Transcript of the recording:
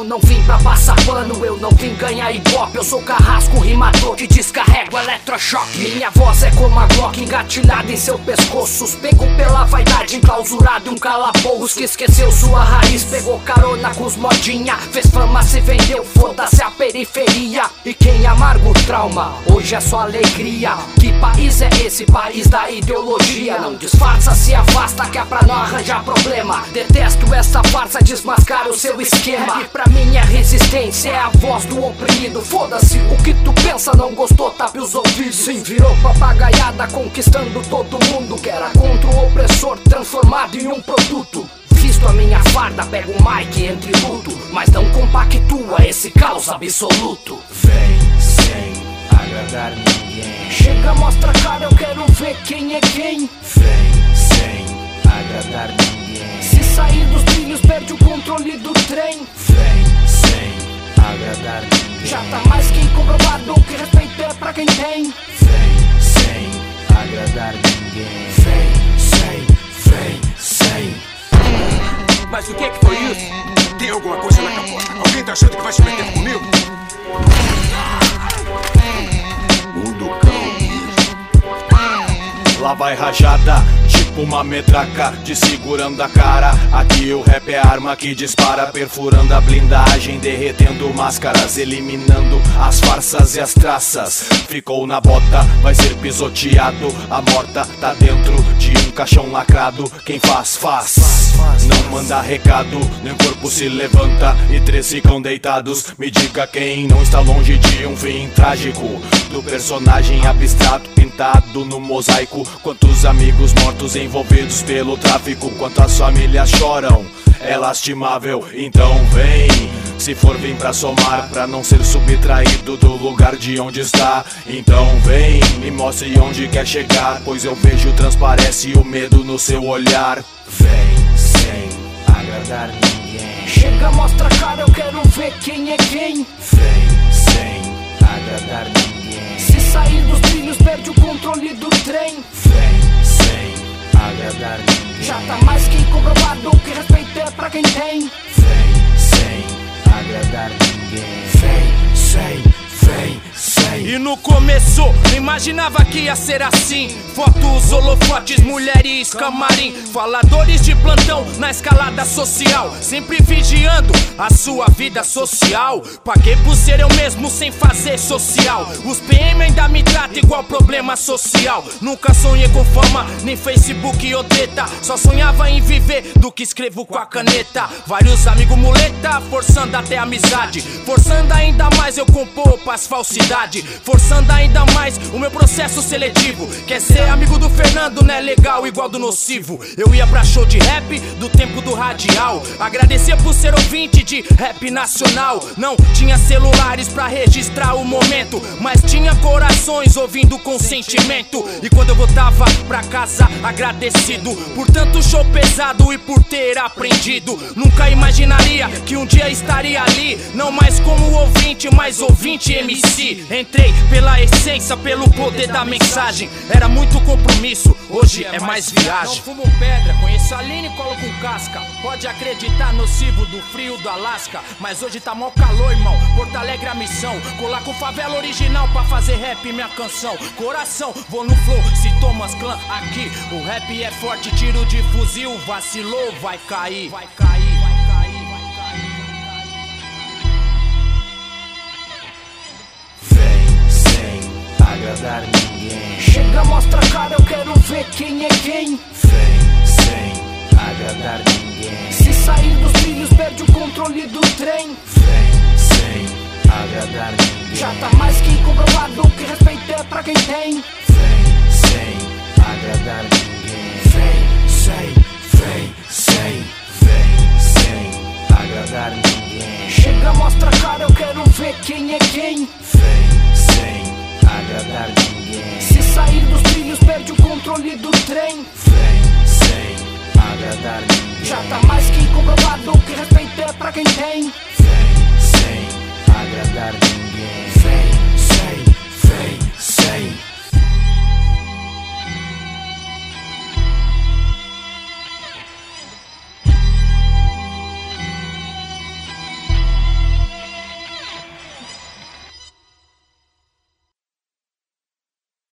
Eu não vim pra passar pano, eu não vim ganhar ibope. Eu sou carrasco, rimador que descarrego eletrochoque. Minha voz é como a Glock engatilhada em seu pescoço. Pego pela vaidade, enclausurado em um calabouço que esqueceu sua raiz, pegou carona com os modinha, fez fama, se vendeu, foda-se a periferia. E quem amarga o trauma, hoje é só alegria. Que país é esse? País da ideologia. Não disfarça, se afasta que é pra não arranjar problema. Detesto essa farsa, desmascar o seu esquema. E pra mim é resistência, é a voz do oprimido. Foda-se o que tu pensa, não gostou, tape os ouvidos. Sim, virou papagaiada conquistando todo mundo. Que era contra o opressor transformado em um produto. Visto a minha farda, pego o mic entre luto, mas não compactua esse caos absoluto. Vem sem agradar ninguém. Chega, mostra a cara, eu quero ver quem é quem. Vem sem agradar ninguém. Se sair dos trilhos, perde o controle do trem. Vem sem agradar ninguém. Já tá mais que comprovado que respeito é pra quem tem. Vem sem agradar ninguém. Mas o que é que foi isso? Tem alguma coisa na capota? Alguém tá achando que vai se meter comigo? O do cão. Lá vai rajada, tipo uma metraca, te segurando a cara. Aqui o rap é arma que dispara, perfurando a blindagem, derretendo máscaras, eliminando as farsas e as traças. Ficou na bota, vai ser pisoteado. A morta tá dentro de um caixão lacrado. Quem faz, faz. Não manda recado, nem corpo se levanta e três ficam deitados. Me diga quem não está longe de um fim trágico, do personagem abstrato pintado no mosaico. Quantos amigos mortos envolvidos pelo tráfico, quantas famílias choram, é lastimável. Então vem, se for vem pra somar, pra não ser subtraído do lugar de onde está. Então vem, me mostre onde quer chegar, pois eu vejo, transparece o medo no seu olhar. Vem sem agradar ninguém. Chega, mostra a cara, eu quero ver quem é quem. Vem sem agradar ninguém. Se sair dos trilhos, perde o controle do trem. Vem sem agradar ninguém. Já tá mais que comprovado que respeito é pra quem tem. Vem sem agradar ninguém. Vem sem. E no começo, não imaginava que ia ser assim. Fotos, holofotes, mulheres, camarim, faladores de plantão na escalada social, sempre vigiando a sua vida social. Paguei por ser eu mesmo sem fazer social. Os PM ainda me tratam igual problema social. Nunca sonhei com fama, nem Facebook ou treta. Só sonhava em viver do que escrevo com a caneta. Vários amigos muleta, forçando até a amizade, forçando ainda mais eu compor pras falsidade, forçando ainda mais o meu processo seletivo. Quer ser amigo do Fernando, né? Legal, igual do Nocivo. Eu ia pra show de rap do tempo do radial, agradecer por ser ouvinte de rap nacional. Não tinha celulares pra registrar o momento, mas tinha corações ouvindo com sentimento. E quando eu voltava pra casa agradecido por tanto show pesado e por ter aprendido. Nunca imaginaria que um dia estaria ali, não mais como ouvinte, mas ouvinte MC. Entrei pela essência, pelo poder da mensagem. Era muito compromisso, hoje é mais viagem. Não fumo pedra, conheço a Aline e colo com casca. Pode acreditar, Nocivo, do frio do Alasca. Mas hoje tá mó calor, irmão, Porto Alegre a missão. Colar com favela original pra fazer rap minha canção. Coração, vou no flow, Sintomas Clã aqui. O rap é forte, tiro de fuzil. Vacilou, vai cair. Vai cair. Agradar ninguém. Chega, mostra a cara, eu quero ver quem é quem. Vem sem agradar ninguém. Se sair dos trilhos, perde o controle do trem. Vem sem agradar ninguém. Já tá mais que comprovado que respeito é pra quem tem. Vem sem agradar ninguém. Vem sem, agradar ninguém. Chega, mostra a cara, eu quero ver quem é quem. Vem sem agradar ninguém. Se sair dos trilhos, perde o controle do trem. Vem sem agradar ninguém. Já tá mais que comprovado que respeito é pra quem tem. Vem sem agradar ninguém.